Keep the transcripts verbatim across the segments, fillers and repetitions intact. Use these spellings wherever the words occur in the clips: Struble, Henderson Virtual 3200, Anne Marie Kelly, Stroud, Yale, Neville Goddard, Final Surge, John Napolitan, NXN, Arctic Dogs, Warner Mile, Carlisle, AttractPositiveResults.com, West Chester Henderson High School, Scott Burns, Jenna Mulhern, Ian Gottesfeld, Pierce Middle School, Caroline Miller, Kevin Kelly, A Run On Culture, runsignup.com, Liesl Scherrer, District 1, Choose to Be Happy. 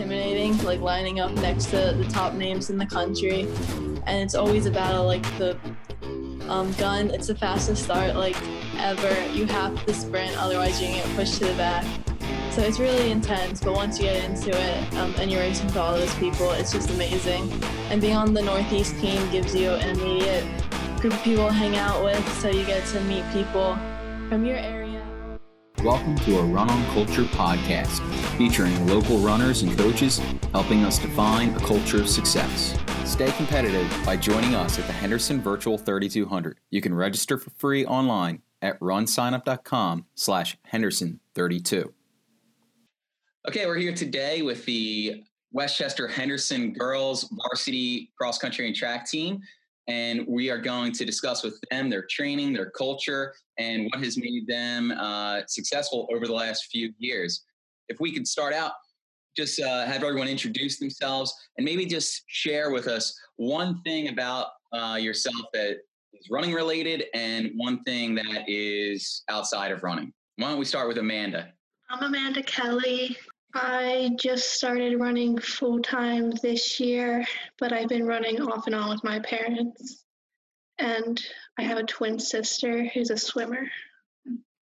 intimidating, like lining up next to the top names in the country. And it's always a battle, like the um, gun, it's the fastest start like ever. You have to sprint, otherwise you get pushed to the back. So it's really intense, but once you get into it um, and you're racing with all those people, it's just amazing. And being on the Northeast team gives you an immediate group of people to hang out with, so you get to meet people from your area. Welcome to A Run On Culture podcast, featuring local runners and coaches helping us define a culture of success. Stay competitive by joining us at the Henderson Virtual thirty-two hundred. You can register for free online at run sign up dot com slash Henderson thirty-two. Okay, we're here today with the Westchester Henderson girls varsity cross country and track team, and we are going to discuss with them their training, their culture, and what has made them uh, successful over the last few years. If we could start out, just uh, have everyone introduce themselves and maybe just share with us one thing about uh, yourself that is running related and one thing that is outside of running. Why don't we start with Amanda? I'm Amanda Kelly. I just started running full-time this year, but I've been running off and on with my parents. And I have a twin sister who's a swimmer.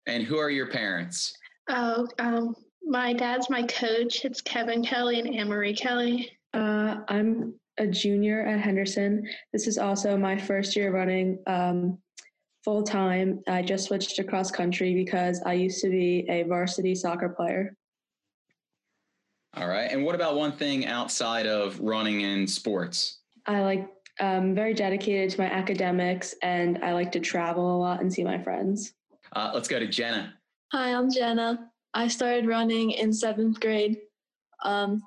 And who are your parents? Oh, um, my dad's my coach. It's Kevin Kelly and Anne Marie Kelly. Uh, I'm a junior at Henderson. This is also my first year running um, full-time. I just switched to cross-country because I used to be a varsity soccer player. All right. And what about one thing outside of running and sports? I like, um, very dedicated to my academics, and I like to travel a lot and see my friends. Uh, let's go to Jenna. Hi, I'm Jenna. I started running in seventh grade. Um,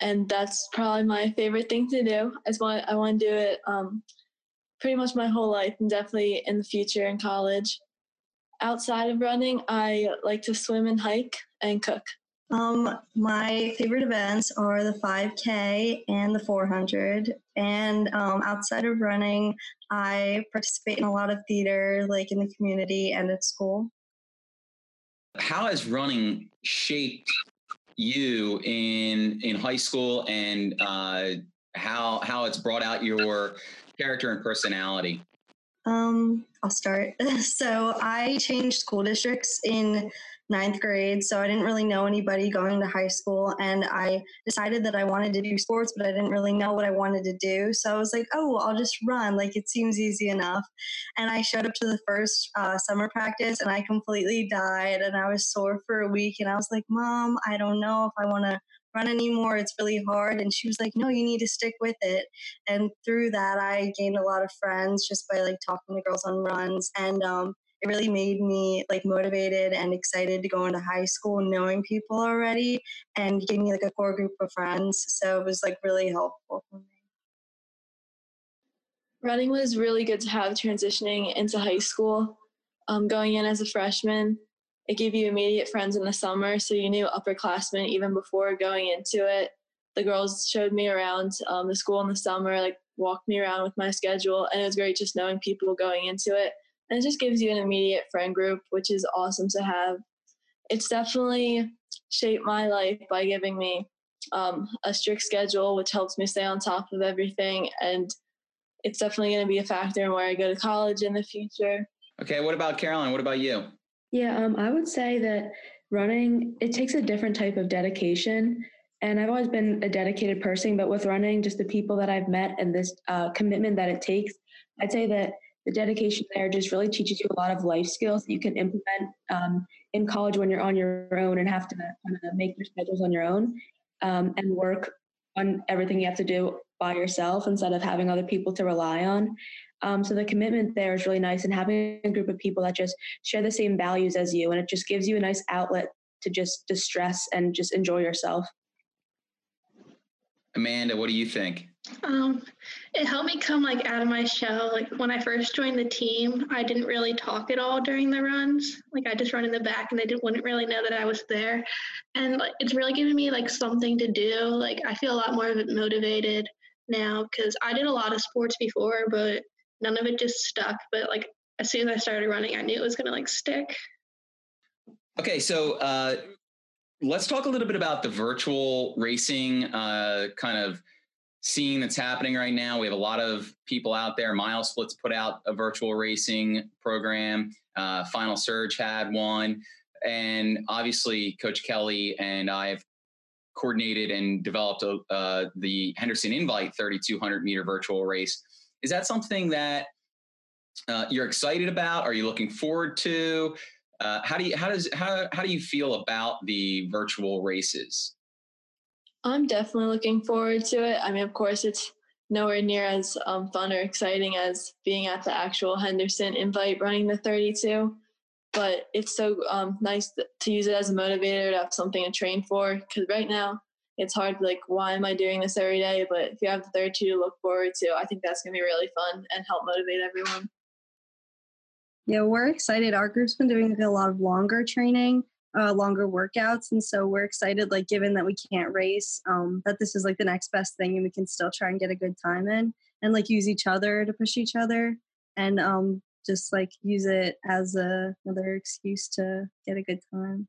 and that's probably my favorite thing to do. I just want, I want to do it, um, pretty much my whole life, and definitely in the future in college. Outside of running, I like to swim and hike and cook. Um, my favorite events are the five K and the four hundred. And um, outside of running, I participate in a lot of theater, like in the community and at school. How has running shaped you in in high school, and uh, how how it's brought out your character and personality? Um, I'll start. So I changed school districts in ninth grade, so I didn't really know anybody going to high school, and I decided that I wanted to do sports, but I didn't really know what I wanted to do. So I was like, oh, I'll just run, like it seems easy enough. And I showed up to the first uh, summer practice and I completely died, and I was sore for a week, and I was like, Mom, I don't know if I want to run anymore, it's really hard. And she was like, no, you need to stick with it. And through that, I gained a lot of friends just by like talking to girls on runs, and um it really made me like motivated and excited to go into high school knowing people already, and gave me like a core group of friends. So it was like really helpful for me. Running was really good to have transitioning into high school. Um, going in as a freshman, it gave you immediate friends in the summer, so you knew upperclassmen even before going into it. The girls showed me around um, the school in the summer, like walked me around with my schedule, and it was great just knowing people going into it. And it just gives you an immediate friend group, which is awesome to have. It's definitely shaped my life by giving me um, a strict schedule, which helps me stay on top of everything. And it's definitely going to be a factor in where I go to college in the future. Okay, what about Caroline? What about you? Yeah, um, I would say that running, it takes a different type of dedication. And I've always been a dedicated person, but with running, just the people that I've met and this uh, commitment that it takes, I'd say that the dedication there just really teaches you a lot of life skills that you can implement um, in college when you're on your own and have to kind of make your schedules on your own um, and work on everything you have to do by yourself instead of having other people to rely on. Um, so the commitment there is really nice, and having a group of people that just share the same values as you, and it just gives you a nice outlet to just distress and just enjoy yourself. Amanda, what do you think? Um, it helped me come like out of my shell. Like when I first joined the team, I didn't really talk at all during the runs. Like I just run in the back, and they didn't, wouldn't really know that I was there. And like, it's really given me like something to do. Like I feel a lot more motivated now, because I did a lot of sports before, but none of it just stuck. But like as soon as I started running, I knew it was going to like stick. Okay. So, uh, Let's talk a little bit about the virtual racing uh, kind of scene that's happening right now. We have a lot of people out there. MileSplit's put out a virtual racing program. Uh, Final Surge had one. And obviously, Coach Kelly and I have coordinated and developed uh, the Henderson Invite thirty-two hundred meter virtual race. Is that something that uh, you're excited about? Are you looking forward to? Uh, how do you how does how how do you feel about the virtual races? I'm definitely looking forward to it. I mean, of course, it's nowhere near as um, fun or exciting as being at the actual Henderson Invite running the thirty-two, but it's so um, nice to use it as a motivator to have something to train for. Because right now, it's hard. Like, why am I doing this every day? But if you have the thirty-two to look forward to, I think that's gonna be really fun and help motivate everyone. Yeah, we're excited. Our group's been doing like a lot of longer training, uh, longer workouts. And so we're excited, like, given that we can't race, um, that this is like the next best thing and we can still try and get a good time in and like use each other to push each other and um, just like use it as a, another excuse to get a good time.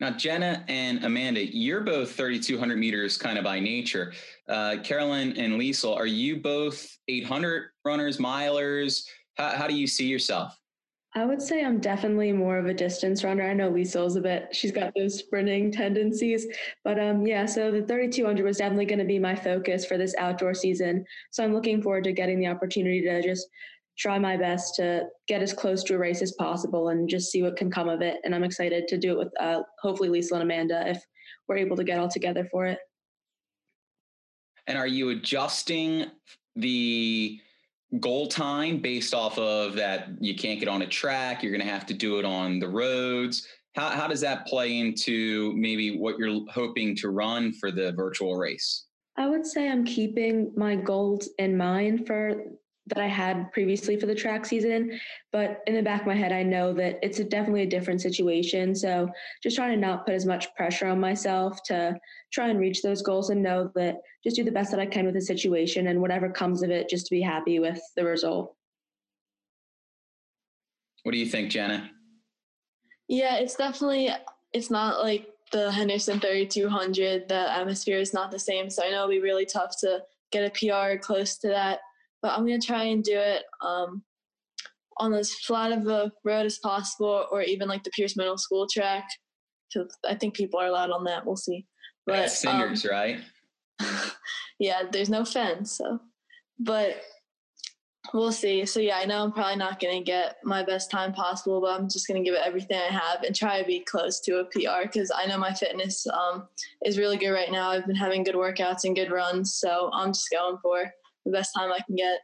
Now, Jenna and Amanda, you're both thirty-two hundred meters kind of by nature. Uh, Caroline and Liesl, are you both eight hundred runners, milers? How, how do you see yourself? I would say I'm definitely more of a distance runner. I know Liesl's a bit, she's got those sprinting tendencies, but um, yeah, so the thirty-two hundred was definitely going to be my focus for this outdoor season. So I'm looking forward to getting the opportunity to just try my best to get as close to a race as possible and just see what can come of it. And I'm excited to do it with uh, hopefully Liesl and Amanda if we're able to get all together for it. And are you adjusting the goal time based off of that? You can't get on a track, you're going to have to do it on the roads. How how does that play into maybe what you're hoping to run for the virtual race? I would say I'm keeping my goals in mind for that I had previously for the track season, but in the back of my head, I know that it's a definitely a different situation. So just trying to not put as much pressure on myself to try and reach those goals and know that just do the best that I can with the situation and whatever comes of it, just to be happy with the result. What do you think, Jenna? Yeah, it's definitely, it's not like the Henderson thirty-two hundred, the atmosphere is not the same. So I know it'll be really tough to get a P R close to that, but I'm going to try and do it um, on as flat of a road as possible, or even like the Pierce Middle School track. Cause I think people are allowed on that. We'll see. But that's cinders, um, right? Yeah, there's no fence. So, but we'll see. So yeah, I know I'm probably not going to get my best time possible, but I'm just going to give it everything I have and try to be close to a P R. Cause I know my fitness um, is really good right now. I've been having good workouts and good runs. So I'm just going for the best time I can get.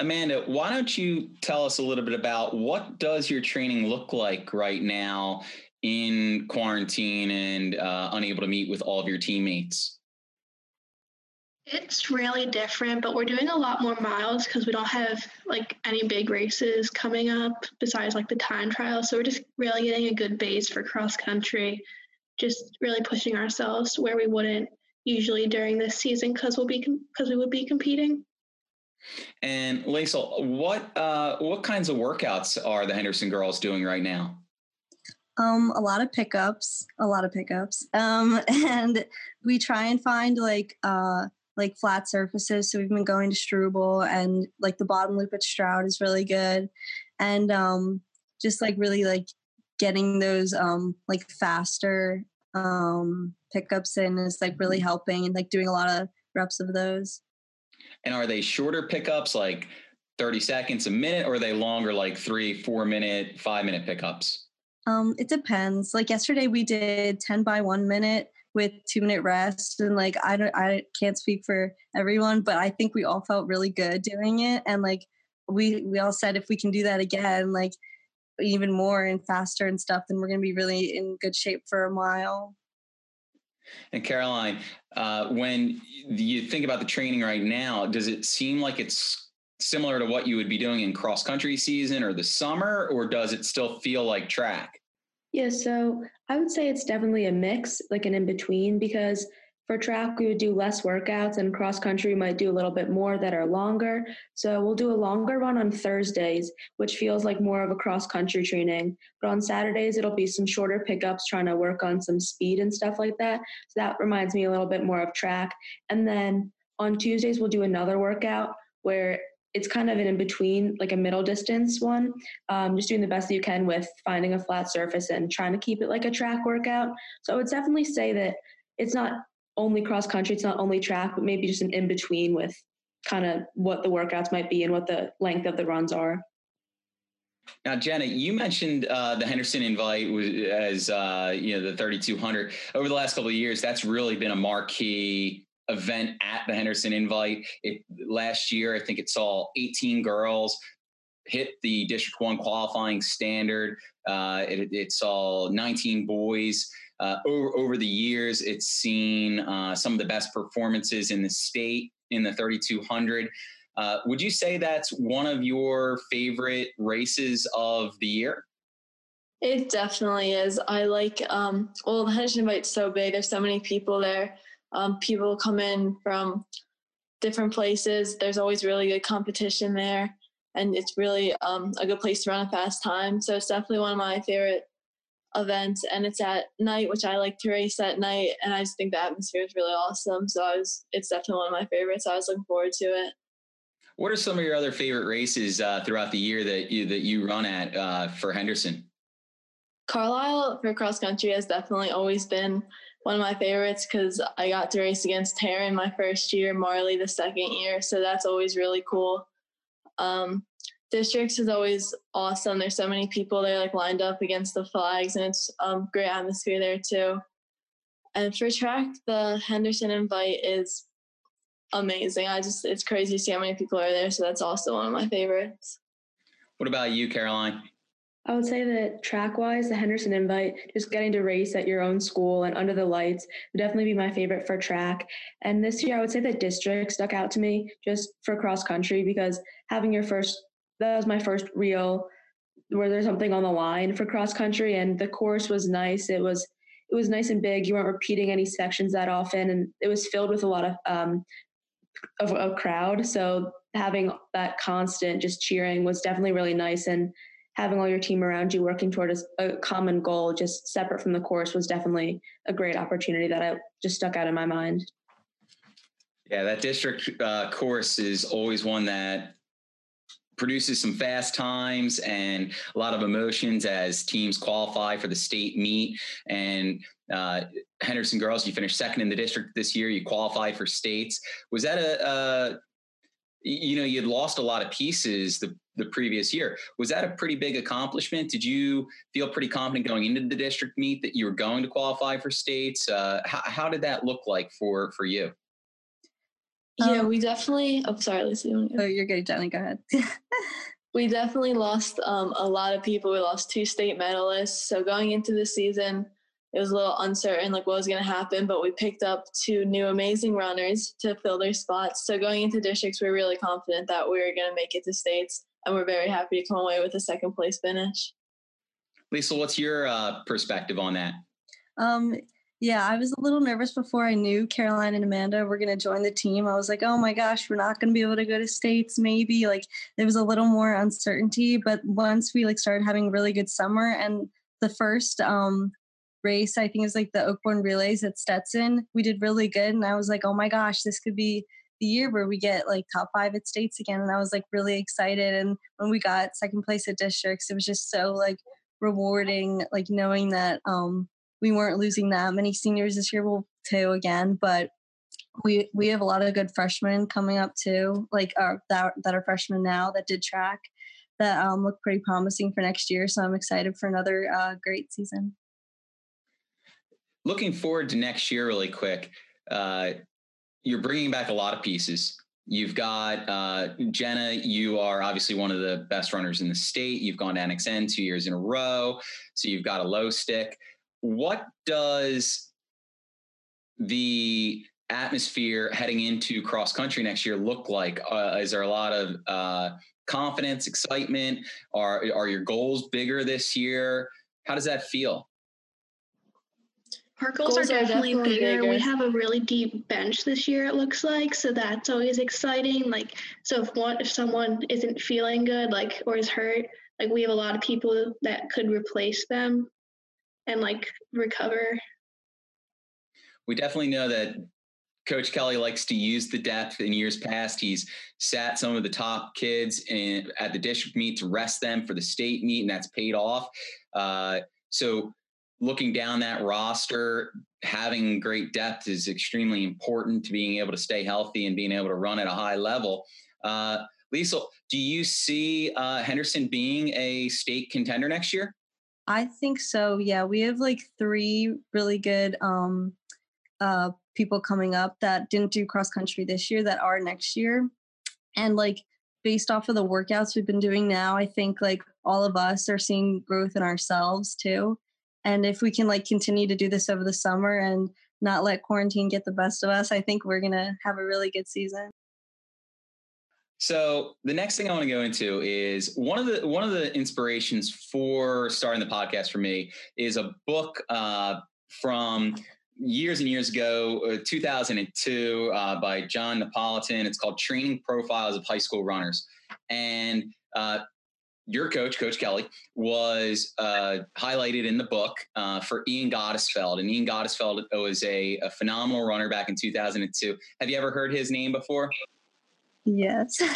Amanda, why don't you tell us a little bit about what does your training look like right now in quarantine and uh, unable to meet with all of your teammates? It's really different, but we're doing a lot more miles because we don't have like any big races coming up besides like the time trial. So we're just really getting a good base for cross country, just really pushing ourselves where we wouldn't usually during this season because we'll be because we would be competing. And Liesl, what uh, what kinds of workouts are the Henderson girls doing right now? Um, a lot of pickups, a lot of pickups, um, and we try and find like uh, like flat surfaces. So we've been going to Struble, and like the bottom loop at Stroud is really good, and um, just like really like getting those um, like faster um pickups in is like really helping, and like doing a lot of reps of those. And are they shorter pickups, like thirty seconds, a minute, or are they longer, like three four minute five minute pickups? Um it depends. Like yesterday we did ten by one minute with two minute rest, and like i don't i can't speak for everyone, but I think we all felt really good doing it, and like we we all said if we can do that again, like even more and faster and stuff, then we're going to be really in good shape for a mile. And Caroline, uh, when you think about the training right now, does it seem like it's similar to what you would be doing in cross country season or the summer, or does it still feel like track? Yeah, so I would say it's definitely a mix, like an in-between, because For track, we would do less workouts, and cross country might do a little bit more that are longer. So we'll do a longer run on Thursdays, which feels like more of a cross country training. But on Saturdays, it'll be some shorter pickups, trying to work on some speed and stuff like that. So that reminds me a little bit more of track. And then on Tuesdays, we'll do another workout where it's kind of an in-between, like a middle distance one, um, just doing the best that you can with finding a flat surface and trying to keep it like a track workout. So I would definitely say that it's not only cross country, it's not only track, but maybe just an in-between with kind of what the workouts might be and what the length of the runs are. Now, Jenna, you mentioned uh, the Henderson invite was, as uh, you know, the thirty-two hundred. Over the last couple of years, that's really been a marquee event at the Henderson Invite. It, last year, I think it saw eighteen girls hit the District one qualifying standard. Uh, it, it saw nineteen boys. Uh, over, over the years, it's seen uh, some of the best performances in the state in the thirty-two hundred. Uh, would you say that's one of your favorite races of the year? It definitely is. I like, um, well, the Henderson Invite's so big. There's so many people there. Um, people come in from different places. There's always really good competition there, and it's really um, a good place to run a fast time. So it's definitely one of my favorite events, and it's at night, which I like to race at night, and I just think the atmosphere is really awesome. So I was, it's definitely one of my favorites. So I was looking forward to it. What are some of your other favorite races uh, throughout the year that you, that you run at uh, for Henderson? Carlisle for cross country has definitely always been one of my favorites because I got to race against Taryn my first year, Marley the second year, so that's always really cool. Um, Districts is always awesome. There's so many people there, like lined up against the flags, and it's um, great atmosphere there too. And for track, the Henderson Invite is amazing. I just, it's crazy to see how many people are there, so that's also one of my favorites. What about you, Caroline? I would say that track-wise, the Henderson Invite, just getting to race at your own school and under the lights would definitely be my favorite for track. And this year, I would say that District stuck out to me just for cross-country because having your first, that was my first real, where there's something on the line for cross-country, and the course was nice. It was it was nice and big. You weren't repeating any sections that often, and it was filled with a lot of, um, of a crowd. So having that constant just cheering was definitely really nice, and having all your team around you working toward a common goal, just separate from the course, was definitely a great opportunity that I just stuck out in my mind. Yeah, that district uh, course is always one that produces some fast times and a lot of emotions as teams qualify for the state meet. And uh, Henderson girls, you finished second in the district this year. You qualified for states. Was that a, a you know, you'd lost a lot of pieces the, the previous year. Was that a pretty big accomplishment? Did you feel pretty confident going into the district meet that you were going to qualify for states? Uh, how, how did that look like for, for you? Yeah, um, we definitely, oh, sorry, Liesl. Oh, you're good, Jenna, go ahead. We definitely lost um, a lot of people. We lost two state medalists. So going into the season, it was a little uncertain, like what was going to happen, but we picked up two new amazing runners to fill their spots. So going into districts, we we're really confident that we were going to make it to states, and we're very happy to come away with a second place finish. Liesl, what's your uh, perspective on that? Um, yeah, I was a little nervous before I knew Caroline and Amanda were going to join the team. I was like, oh my gosh, we're not going to be able to go to states. Maybe like there was a little more uncertainty, but once we like started having a really good summer, and the first, um, race, I think it was like the Oakbourne Relays at Stetson, we did really good, and I was like, oh my gosh, this could be the year where we get like top five at states again, and I was like really excited. And when we got second place at districts, it was just so like rewarding, like knowing that um we weren't losing that many seniors this year. We'll too again, but we we have a lot of good freshmen coming up too, like our, that, that are freshmen now that did track, that um look pretty promising for next year. So I'm excited for another uh great season. Looking forward to next year really quick, uh, you're bringing back a lot of pieces. You've got, uh, Jenna, you are obviously one of the best runners in the state. You've gone to N X N two years in a row, so you've got a low stick. What does the atmosphere heading into cross country next year look like? Uh, is there a lot of uh, confidence, excitement? Are, are your goals bigger this year? How does that feel? Our goals, goals are, are definitely, definitely bigger. bigger. We have a really deep bench this year, it looks like, so that's always exciting. Like, so if one, if someone isn't feeling good, like, or is hurt, like, we have a lot of people that could replace them and, like, recover. We definitely know that Coach Kelly likes to use the depth. In years past, he's sat some of the top kids in, at the district meet to rest them for the state meet, and that's paid off. Uh, so looking down that roster, having great depth is extremely important to being able to stay healthy and being able to run at a high level. Uh, Liesl, do you see uh, Henderson being a state contender next year? I think so, yeah. We have like three really good um, uh, people coming up that didn't do cross country this year that are next year. And like based off of the workouts we've been doing now, I think like all of us are seeing growth in ourselves too. And if we can like continue to do this over the summer and not let quarantine get the best of us, I think we're going to have a really good season. So the next thing I want to go into is one of the one of the inspirations for starting the podcast for me is a book uh, from years and years ago, two thousand two, uh, by John Napolitan. It's called Training Profiles of High School Runners. And uh, your coach, Coach Kelly, was uh, highlighted in the book uh, for Ian Gottesfeld. And Ian Gottesfeld was a, a phenomenal runner back in two thousand two. Have you ever heard his name before? Yes. Oh,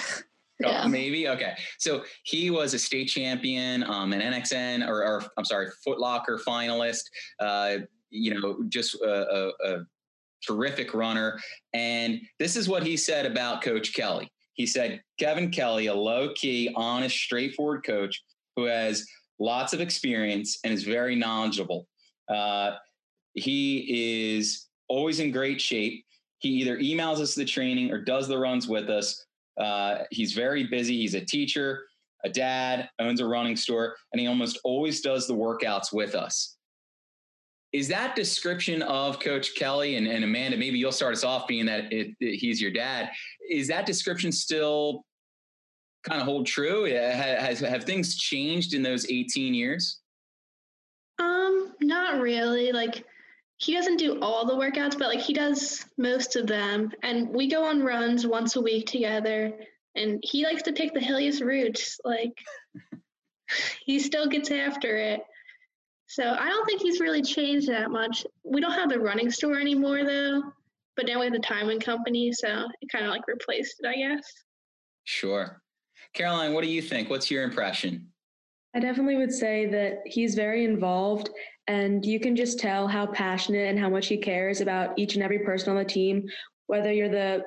yeah. Maybe. Okay. So he was a state champion, um, an N X N, or, or I'm sorry, Foot Locker finalist, uh, you know, just a, a, a terrific runner. And this is what he said about Coach Kelly. He said, Kevin Kelly, a low-key, honest, straightforward coach who has lots of experience and is very knowledgeable. Uh, he is always in great shape. He either emails us the training or does the runs with us. Uh, he's very busy. He's a teacher, a dad, owns a running store, and he almost always does the workouts with us. Is that description of Coach Kelly, and, and Amanda, maybe you'll start us off being that it, it, he's your dad. Is that description still kind of hold true? Has, have things changed in those eighteen years? Um, not really. Like, he doesn't do all the workouts, but like he does most of them. And we go on runs once a week together, and he likes to pick the hilliest routes. Like, he still gets after it. So I don't think he's really changed that much. We don't have the running store anymore though, but now we have the timing company. So it kind of like replaced it, I guess. Sure. Caroline, what do you think? What's your impression? I definitely would say that he's very involved, and you can just tell how passionate and how much he cares about each and every person on the team, whether you're the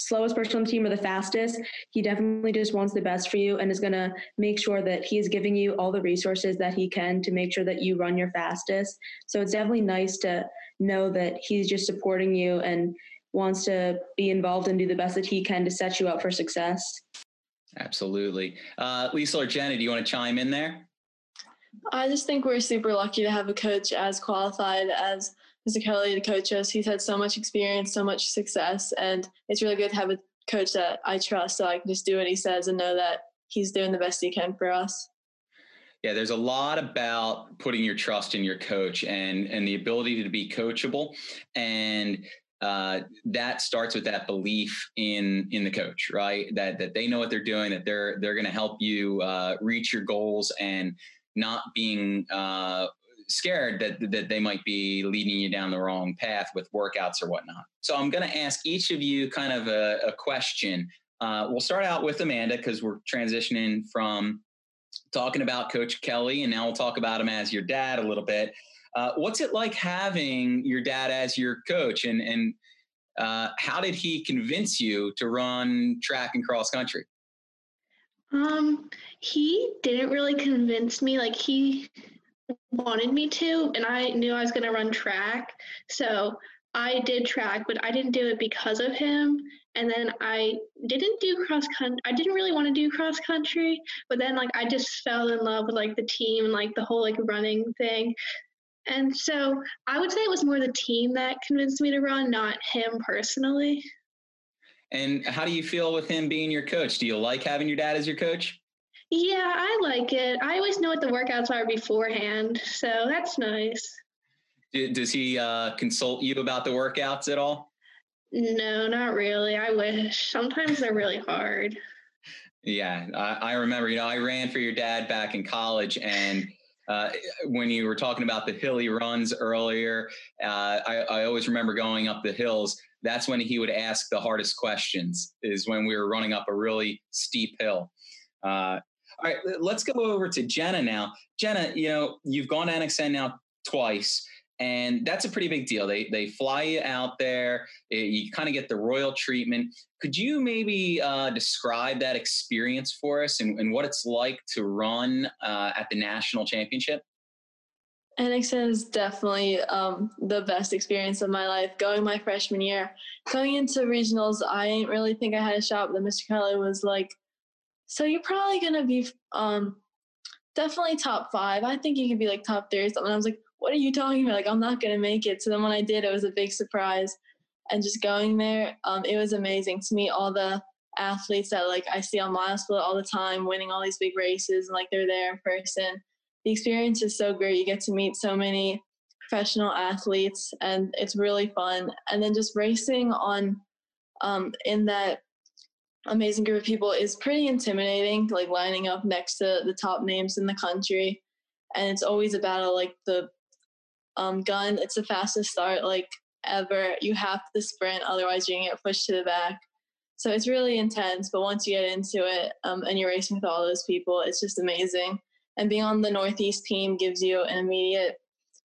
slowest person on the team or the fastest. He definitely just wants the best for you and is going to make sure that he is giving you all the resources that he can to make sure that you run your fastest. So it's definitely nice to know that he's just supporting you and wants to be involved and do the best that he can to set you up for success. Absolutely. Uh, Liesl or Jenna, do you want to chime in there? I just think we're super lucky to have a coach as qualified as Mister Kelly to coach us. He's had so much experience, so much success, and it's really good to have a coach that I trust, so I can just do what he says and know that he's doing the best he can for us. Yeah, there's a lot about putting your trust in your coach and and the ability to be coachable, and uh, that starts with that belief in in the coach, right? That that they know what they're doing, that they're they're going to help you uh, reach your goals, and not being uh, scared that that they might be leading you down the wrong path with workouts or whatnot. So I'm going to ask each of you kind of a, a question. Uh, we'll start out with Amanda, because we're transitioning from talking about Coach Kelly, and now we'll talk about him as your dad a little bit. Uh, what's it like having your dad as your coach, and, and uh, how did he convince you to run track and cross country? Um, he didn't really convince me. Like, he wanted me to, and I knew I was going to run track. So I did track, but I didn't do it because of him. And then I didn't do cross country. I didn't really want to do cross country, but then like, I just fell in love with like the team and like the whole like running thing. And so I would say it was more the team that convinced me to run, not him personally. And how do you feel with him being your coach? Do you like having your dad as your coach? Yeah, I like it. I always know what the workouts are beforehand, so that's nice. Does he uh, consult you about the workouts at all? No, not really. I wish. Sometimes they're really hard. Yeah, I, I remember, you know, I ran for your dad back in college, and uh, when you were talking about the hilly runs earlier, uh, I, I always remember going up the hills. That's when he would ask the hardest questions, is when we were running up a really steep hill. Uh, all right, let's go over to Jenna now. Jenna, you know, you've gone to N X N now twice, and that's a pretty big deal. They they fly you out there. It, you kind of get the royal treatment. Could you maybe uh, describe that experience for us, and, and what it's like to run uh, at the national championship? N X N is definitely um, the best experience of my life. Going my freshman year, going into regionals, I didn't really think I had a shot, but Mister Kelly was like, so you're probably going to be um, definitely top five. I think you could be like top three or something. I was like, what are you talking about? Like, I'm not going to make it. So then when I did, it was a big surprise. And just going there, um, it was amazing to meet all the athletes that like I see on MileSplit all the time, winning all these big races, and like they're there in person. The experience is so great. You get to meet so many professional athletes, and it's really fun. And then just racing on um, in that amazing group of people is pretty intimidating, like lining up next to the top names in the country. And it's always a battle, like the um, gun. It's the fastest start like ever. You have to sprint, otherwise you're going to get pushed to the back. So it's really intense, but once you get into it um, and you're racing with all those people, it's just amazing. And being on the Northeast team gives you an immediate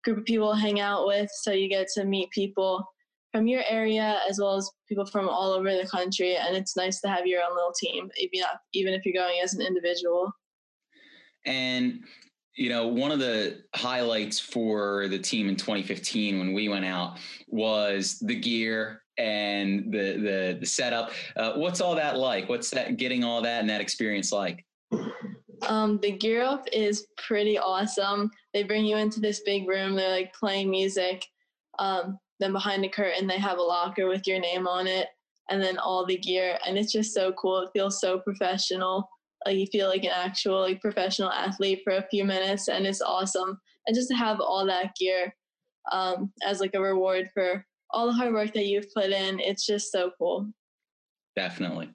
group of people to hang out with. So you get to meet people from your area as well as people from all over the country. And it's nice to have your own little team, even if you're going as an individual. And, you know, one of the highlights for the team in twenty fifteen when we went out was the gear and the, the, the setup. Uh, what's all that like? What's that getting all that and that experience like? Um, the gear up is pretty awesome. They bring you into this big room. They're like playing music. Um, then behind the curtain, they have a locker with your name on it and then all the gear. And it's just so cool. It feels so professional. Like you feel like an actual like professional athlete for a few minutes, and it's awesome. And just to have all that gear um, as like a reward for all the hard work that you've put in, it's just so cool. Definitely.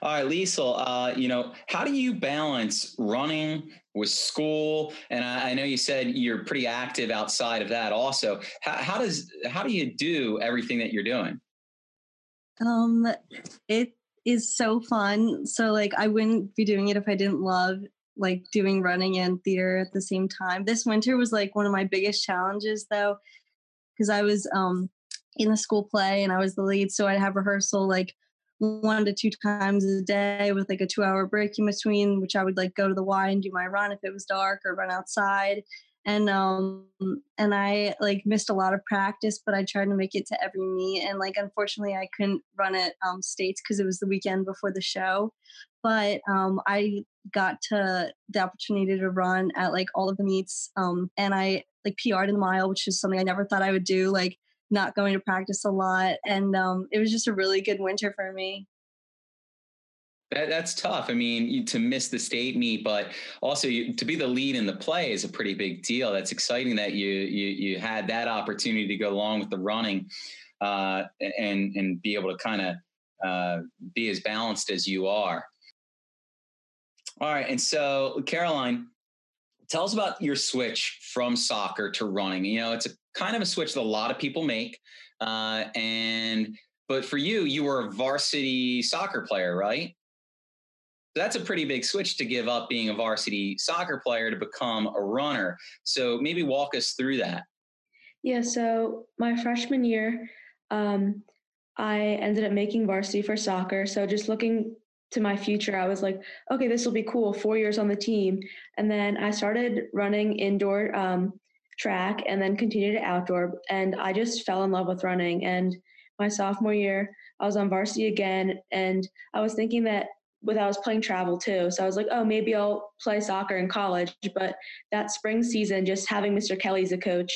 All right, Liesl, uh, you know, how do you balance running with school? And I, I know you said you're pretty active outside of that also. How, how does, how do you do everything that you're doing? Um, it is so fun. So like, I wouldn't be doing it if I didn't love like doing running and theater at the same time. This winter was like one of my biggest challenges though, because I was um, in the school play and I was the lead. So I'd have rehearsal like one to two times a day with like a two hour break in between, which I would like go to the Y and do my run if it was dark or run outside. And, um, and I like missed a lot of practice, but I tried to make it to every meet. And like, unfortunately I couldn't run at um, States cause it was the weekend before the show, but um, I got to the opportunity to run at like all of the meets. Um, and I like P R'd in the mile, which is something I never thought I would do. Like, not going to practice a lot. And um, it was just a really good winter for me. That, that's tough. I mean, you, to miss the state meet, but also you, to be the lead in the play is a pretty big deal. That's exciting that you you, you had that opportunity to go along with the running uh, and, and be able to kind of uh, be as balanced as you are. All right. And so, Caroline, tell us about your switch from soccer to running. You know, it's a kind of a switch that a lot of people make. Uh, and, but for you, you were a varsity soccer player, right? So that's a pretty big switch to give up being a varsity soccer player to become a runner. So maybe walk us through that. Yeah. So my freshman year, um, I ended up making varsity for soccer. So just looking to my future, I was like, okay, this will be cool. Four years on the team. And then I started running indoor, um, track, and then continued to outdoor, and I just fell in love with running. And my sophomore year I was on varsity again, and I was thinking that with I was playing travel too, so I was like, oh, maybe I'll play soccer in college. But that spring season, just having Mister Kelly as a coach,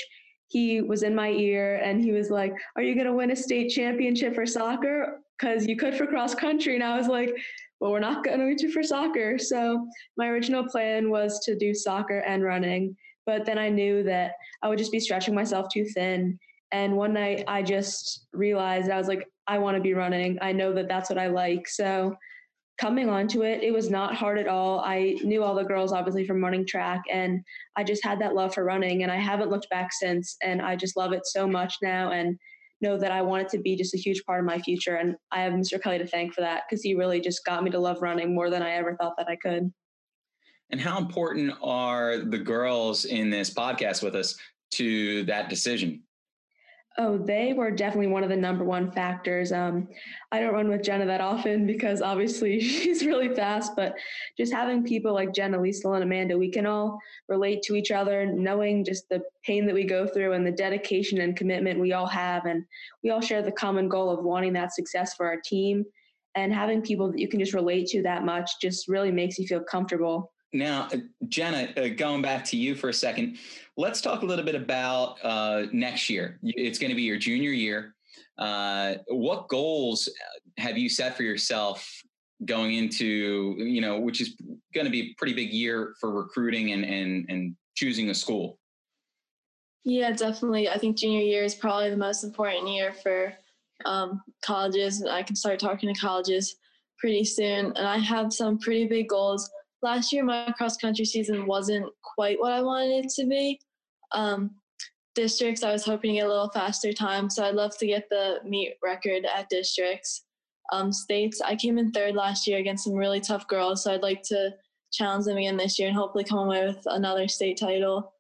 he was in my ear and he was like, are you gonna win a state championship for soccer? Because you could for cross country. And I was like, well, we're not gonna do for soccer. So my original plan was to do soccer and running. But then I knew that I would just be stretching myself too thin. And one night I just realized, I was like, I want to be running. I know that that's what I like. So coming onto it, it was not hard at all. I knew all the girls obviously from running track, and I just had that love for running, and I haven't looked back since. And I just love it so much now and know that I want it to be just a huge part of my future. And I have Mister Kelly to thank for that, because he really just got me to love running more than I ever thought that I could. And how important are the girls in this podcast with us to that decision? Oh, they were definitely one of the number one factors. Um, I don't run with Jenna that often because obviously she's really fast, but just having people like Jenna, Liesl, and Amanda, we can all relate to each other, knowing just the pain that we go through and the dedication and commitment we all have. And we all share the common goal of wanting that success for our team, and having people that you can just relate to that much just really makes you feel comfortable. Now, Jenna, uh, going back to you for a second, let's talk a little bit about uh, next year. It's going to be your junior year. Uh, what goals have you set for yourself going into, you know, which is going to be a pretty big year for recruiting and, and, and choosing a school? Yeah, definitely. I think junior year is probably the most important year for um, colleges. I can start talking to colleges pretty soon. And I have some pretty big goals. Last year, my cross-country season wasn't quite what I wanted it to be. Um, districts, I was hoping to get a little faster time, so I'd love to get the meet record at districts. Um, states, I came in third last year against some really tough girls, so I'd like to challenge them again this year and hopefully come away with another state title.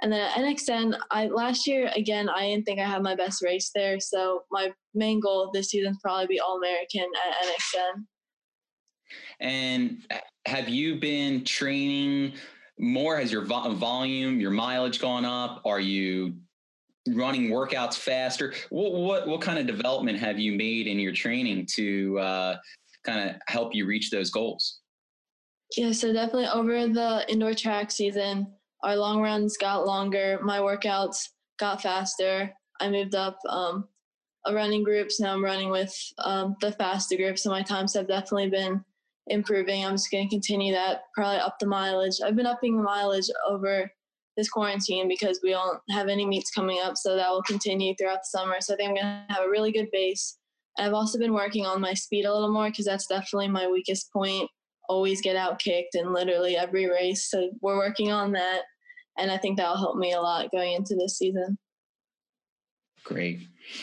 And then at N X N, I, last year, again, I didn't think I had my best race there, so my main goal this season is probably be All-American at N X N. And have you been training more? Has your vo- volume, your mileage gone up? Are you running workouts faster? What what, what kind of development have you made in your training to uh, kind of help you reach those goals? Yeah, so definitely over the indoor track season, our long runs got longer. My workouts got faster. I moved up um, a running group. So now I'm running with um, the faster group. So my times have definitely been improving. I'm just going to continue that, probably up the mileage. I've been upping the mileage over this quarantine because we don't have any meets coming up, so that will continue throughout the summer. So I think I'm going to have a really good base. And I've also been working on my speed a little more because that's definitely my weakest point. Always get out kicked in literally every race. So we're working on that, and I think that'll help me a lot going into this season. Great.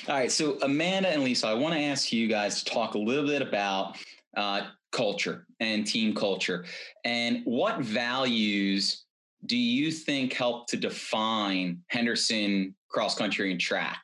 All right, so Amanda and Liesl, I want to ask you guys to talk a little bit about uh, culture and team culture, and what values do you think help to define Henderson cross country and track?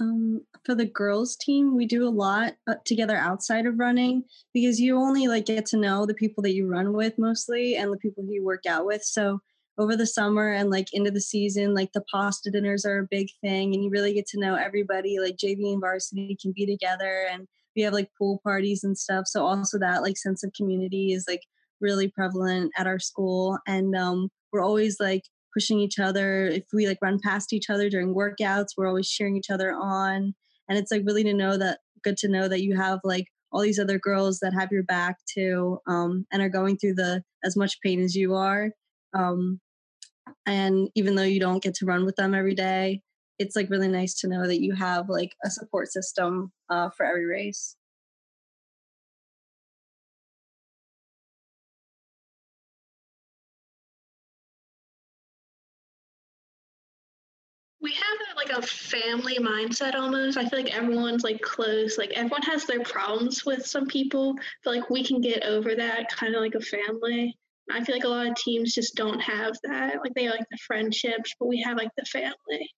Um, for the girls team, we do a lot together outside of running, because you only like get to know the people that you run with mostly and the people who you work out with. So over the summer and like into the season, like the pasta dinners are a big thing, and you really get to know everybody. Like J V and varsity can be together, and we have like pool parties and stuff. So also that like sense of community is like really prevalent at our school. And um, we're always like pushing each other. If we like run past each other during workouts, we're always cheering each other on. And it's like really to know that good to know that you have like all these other girls that have your back too, um, and are going through the as much pain as you are. Um, and even though you don't get to run with them every day, it's like really nice to know that you have like a support system uh, for every race. We have like a family mindset almost. I feel like everyone's like close. Like everyone has their problems with some people, but like we can get over that kind of like a family. And I feel like a lot of teams just don't have that. Like they have like the friendships, but we have like the family.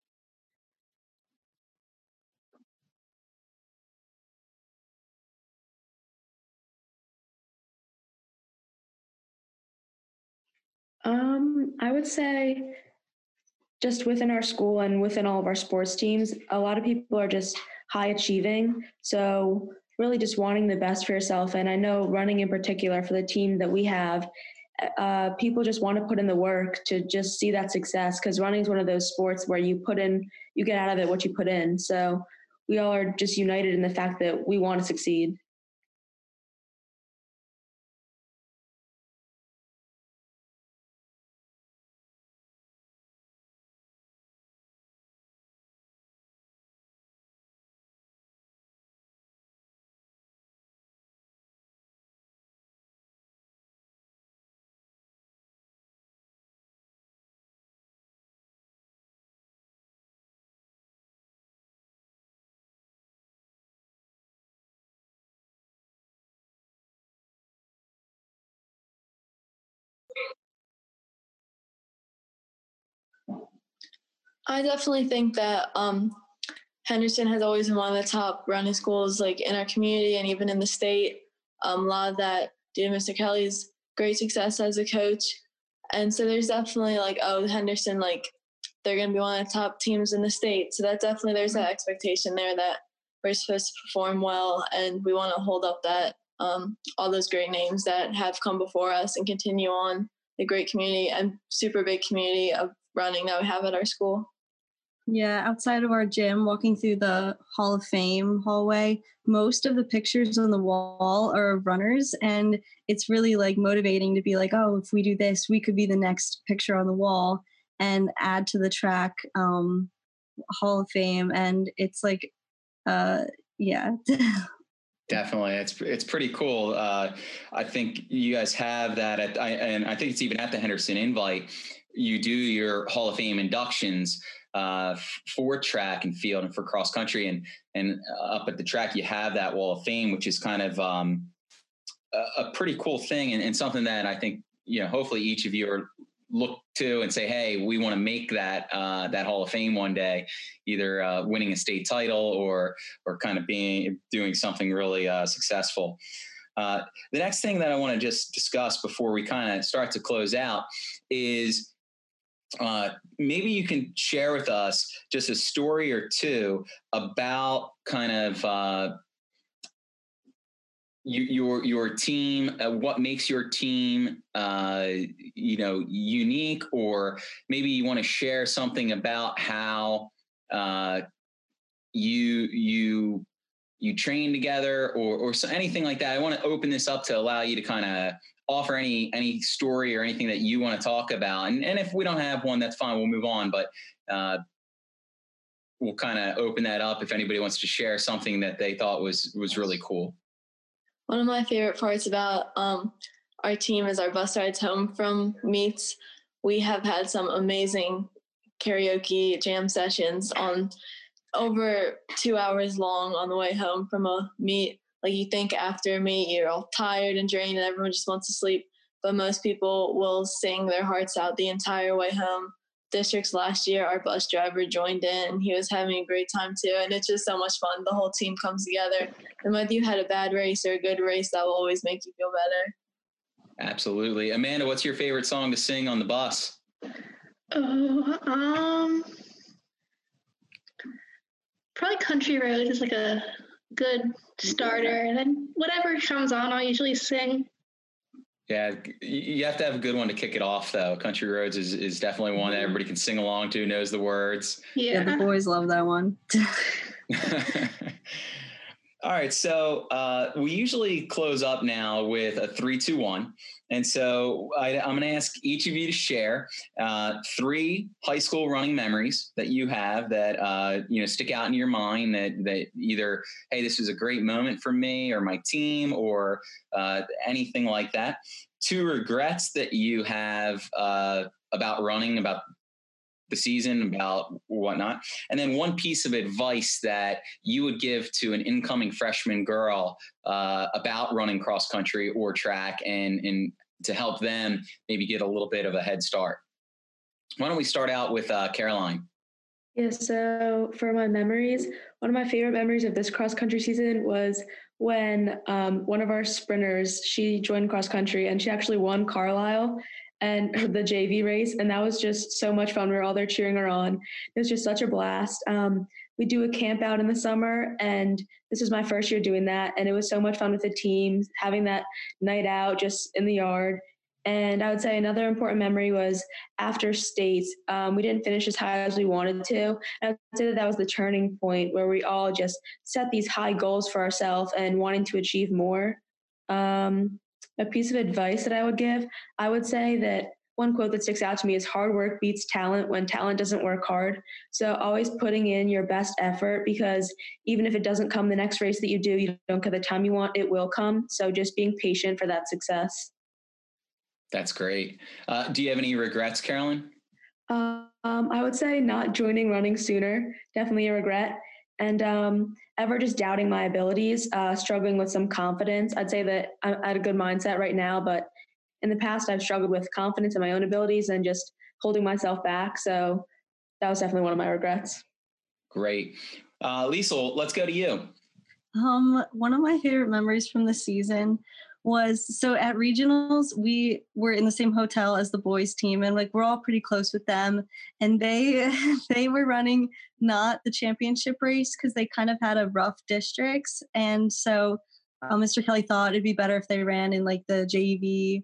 Um, I would say just within our school and within all of our sports teams, a lot of people are just high achieving. So really just wanting the best for yourself. And I know running in particular for the team that we have, uh, people just want to put in the work to just see that success, because running is one of those sports where you put in, you get out of it what you put in. So we all are just united in the fact that we want to succeed. I definitely think that um, Henderson has always been one of the top running schools, like in our community and even in the state. Um, a lot of that due to Mister Kelly's great success as a coach. And so there's definitely like, oh, Henderson, like they're going to be one of the top teams in the state. So that definitely, there's that expectation there that we're supposed to perform well. And we want to hold up that um, all those great names that have come before us and continue on the great community and super big community of running that we have at our school. Yeah, outside of our gym, walking through the Hall of Fame hallway, most of the pictures on the wall are of runners, and it's really like motivating to be like, oh, if we do this, we could be the next picture on the wall and add to the track um, Hall of Fame. And it's like, uh, yeah. Definitely. It's it's pretty cool. Uh, I think you guys have that, at, I, and I think it's even at the Henderson Invite, you do your Hall of Fame inductions Uh, for track and field and for cross country, and and up at the track you have that Wall of Fame, which is kind of um, a, a pretty cool thing, and, and something that I think, you know, hopefully each of you are look to and say, hey, we want to make that uh, that Hall of Fame one day, either uh, winning a state title or or kind of being doing something really uh, successful. Uh, the next thing that I want to just discuss before we kind of start to close out is, Uh, maybe you can share with us just a story or two about kind of uh, you, your your team, uh, what makes your team, uh, you know, unique, or maybe you want to share something about how uh, you you you train together, or or so, anything like that. I want to open this up to allow you to kind of offer any any story or anything that you want to talk about, and and if we don't have one, that's fine, we'll move on, but uh we'll kind of open that up if anybody wants to share something that they thought was was really cool. One of my favorite parts about um our team is our bus rides home from meets. We have had some amazing karaoke jam sessions on over two hours long on the way home from a meet. Like, you think after a meet, you're all tired and drained and everyone just wants to sleep, but most people will sing their hearts out the entire way home. Districts last year, our bus driver joined in and he was having a great time too. And it's just so much fun. The whole team comes together. And whether you had a bad race or a good race, that will always make you feel better. Absolutely. Amanda, what's your favorite song to sing on the bus? Oh, um, probably Country Road is like a good starter, and then whatever comes on I'll usually sing. Yeah, you have to have a good one to kick it off though. Country Roads is, is definitely one that everybody can sing along to, knows the words. Yeah, yeah, the boys love that one. All right, so uh we usually close up now with a three two one, and so I, I'm gonna ask each of you to share uh three high school running memories that you have that uh you know stick out in your mind, that that either, hey, this was a great moment for me or my team, or uh anything like that. Two regrets that you have uh about running, about the season, about whatnot, and then one piece of advice that you would give to an incoming freshman girl uh, about running cross country or track, and, and to help them maybe get a little bit of a head start. Why don't we start out with uh, Caroline? Yeah, so for my memories, one of my favorite memories of this cross country season was when um, one of our sprinters, she joined cross country and she actually won Carlisle. and the J V race. And that was just so much fun. We were all there cheering her on. It was just such a blast. Um, we do a camp out in the summer, and this is my first year doing that. And it was so much fun with the team, having that night out just in the yard. And I would say another important memory was after states, um, we didn't finish as high as we wanted to. And I would say that that was the turning point where we all just set these high goals for ourselves and wanting to achieve more. Um, a piece of advice that I would give, I would say that one quote that sticks out to me is hard work beats talent when talent doesn't work hard. So always putting in your best effort, because even if it doesn't come the next race that you do, you don't get the time you want, it will come. So just being patient for that success. That's great. Uh, do you have any regrets, Caroline? Um, I would say not joining running sooner. Definitely a regret. And um, ever just doubting my abilities, uh, struggling with some confidence. I'd say that I'm at a good mindset right now, but in the past I've struggled with confidence in my own abilities and just holding myself back. So that was definitely one of my regrets. Great. Uh, Liesl, let's go to you. Um, one of my favorite memories from the season was, so at regionals, we were in the same hotel as the boys team, and like, we're all pretty close with them. And they, they were running not the championship race because they kind of had a rough districts. And so uh, Mister Kelly thought it'd be better if they ran in like the J V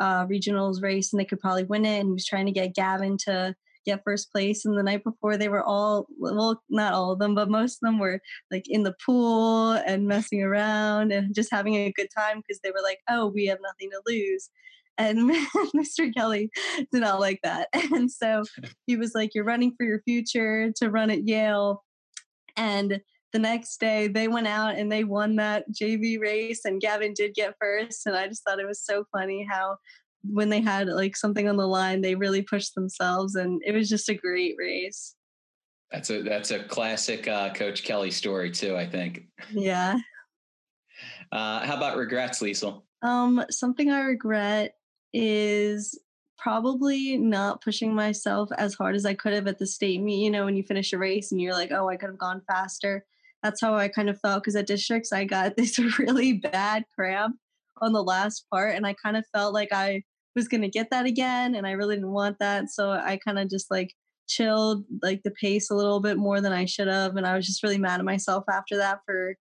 uh, regionals race, and they could probably win it. And he was trying to get Gavin to get first place. And the night before, they were all, well, not all of them, but most of them were like in the pool and messing around and just having a good time, because they were like, oh, we have nothing to lose. And Mister Kelly did not like that. And so he was like, you're running for your future to run at Yale. And the next day they went out and they won that J V race, and Gavin did get first. And I just thought it was so funny how when they had like something on the line, they really pushed themselves, and it was just a great race. That's a, that's a classic uh, Coach Kelly story too, I think. Yeah. Uh, how about regrets, Liesl? Um, something I regret is probably not pushing myself as hard as I could have at the state meet. You know, when you finish a race and you're like, oh, I could have gone faster. That's how I kind of felt. Cause at districts, I got this really bad cramp on the last part, and I kind of felt like I was going to get that again, and I really didn't want that. So I kind of just like chilled like the pace a little bit more than I should have, and I was just really mad at myself after that for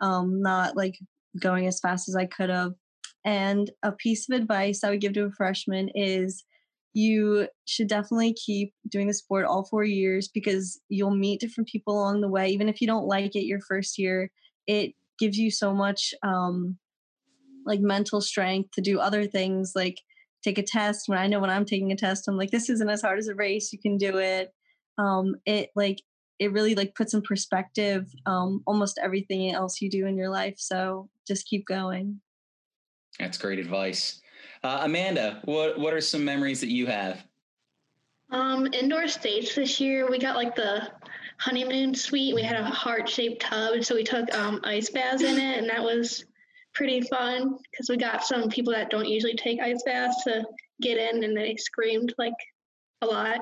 um not like going as fast as I could have. And a piece of advice I would give to a freshman is you should definitely keep doing the sport all four years, because you'll meet different people along the way. Even if you don't like it your first year, it gives you so much um like mental strength to do other things, like take a test. When I know when I'm taking a test, I'm like, this isn't as hard as a race. You can do it. Um, it like, it really like puts in perspective, um, almost everything else you do in your life. So just keep going. That's great advice. Uh, Amanda, what, what are some memories that you have? Um, indoor states this year, we got like the honeymoon suite. We had a heart shaped tub. So we took um, ice baths in it, and that was pretty fun, because we got some people that don't usually take ice baths to get in, and they screamed like a lot.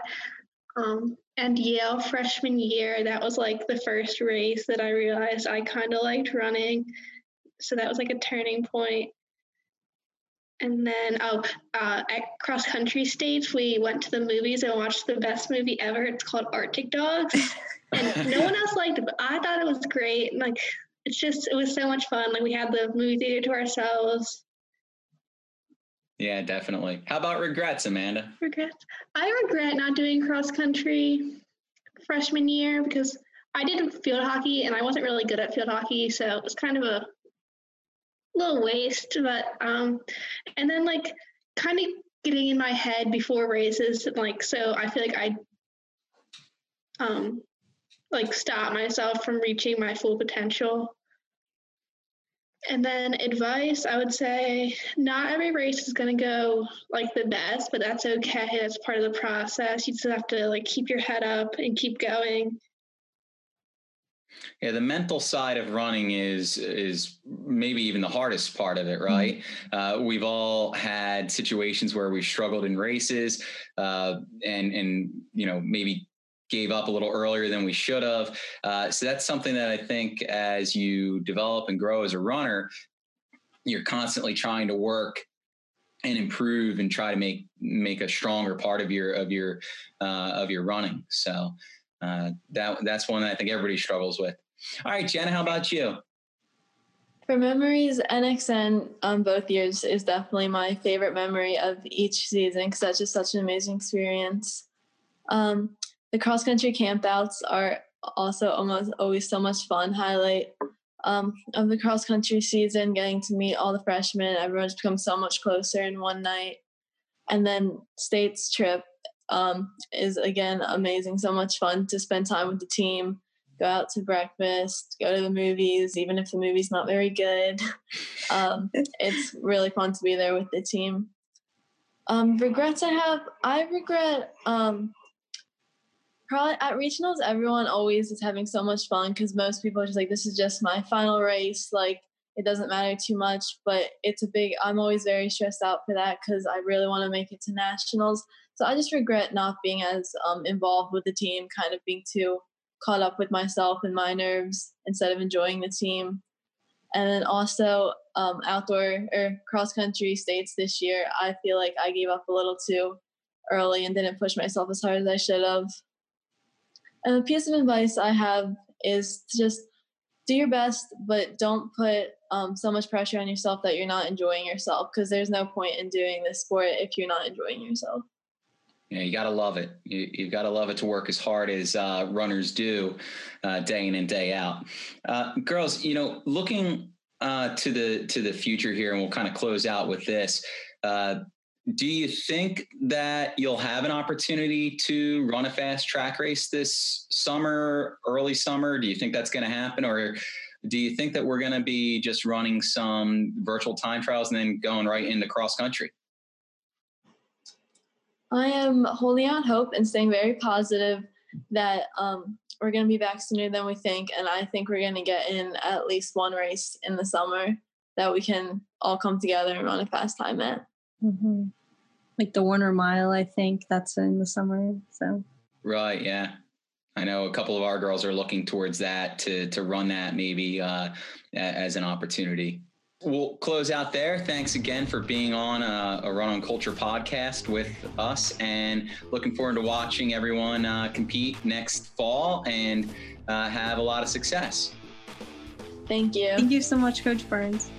Um, and Yale freshman year, that was like the first race that I realized I kind of liked running. So that was like a turning point. And then oh, uh, at cross country states, we went to the movies and watched the best movie ever. It's called Arctic Dogs. And no one else liked it, but I thought it was great. And like, it's just, it was so much fun. Like, we had the movie theater to ourselves. Yeah, definitely. How about regrets, Amanda? Regrets? I regret not doing cross country freshman year, because I did field hockey and I wasn't really good at field hockey. So it was kind of a little waste, but, um, and then like kind of getting in my head before races. And like, so I feel like I, um, like stop myself from reaching my full potential. And then advice, I would say not every race is going to go like the best, but that's okay. That's part of the process. You just have to like keep your head up and keep going. Yeah, the mental side of running is is maybe even the hardest part of it, right? Mm-hmm. Uh, we've all had situations where we struggled in races, uh, and and you know, maybe gave up a little earlier than we should have. Uh, so that's something that I think as you develop and grow as a runner, you're constantly trying to work and improve and try to make, make a stronger part of your, of your, uh, of your running. So, uh, that, that's one that I think everybody struggles with. All right, Jenna, how about you? For memories, N X N on both years is definitely my favorite memory of each season, because that's just such an amazing experience. Um, the cross-country campouts are also almost always so much fun. Highlight um, of the cross-country season, getting to meet all the freshmen. Everyone's become so much closer in one night. And then State's trip um, is, again, amazing. So much fun to spend time with the team. Go out to breakfast, go to the movies, even if the movie's not very good. Um, it's really fun to be there with the team. Um, regrets I have, I regret um, probably at regionals, everyone always is having so much fun, because most people are just like, this is just my final race. Like, it doesn't matter too much, but it's a big, I'm always very stressed out for that, because I really want to make it to nationals. So I just regret not being as um, involved with the team, kind of being too caught up with myself and my nerves instead of enjoying the team. And then also um, outdoor or cross-country states this year, I feel like I gave up a little too early and didn't push myself as hard as I should have. And a piece of advice I have is to just do your best, but don't put um, so much pressure on yourself that you're not enjoying yourself, because there's no point in doing this sport if you're not enjoying yourself. Yeah, you got to love it. You, you've got to love it to work as hard as uh, runners do uh, day in and day out. Uh, girls, you know, looking uh, to the to the future here, and we'll kind of close out with this. Uh, do you think that you'll have an opportunity to run a fast track race this summer, early summer? Do you think that's going to happen? Or do you think that we're going to be just running some virtual time trials and then going right into cross country? I am holding out hope and staying very positive that um, we're going to be back sooner than we think. And I think we're going to get in at least one race in the summer that we can all come together and run a fast time at. Mm-hmm. Like the Warner Mile, I think that's in the summer. So. Right. Yeah. I know a couple of our girls are looking towards that to, to run that maybe uh, as an opportunity. We'll close out there. Thanks again for being on a, a Run on Culture podcast with us, and looking forward to watching everyone uh, compete next fall and uh, have a lot of success. Thank you. Thank you so much, Coach Burns.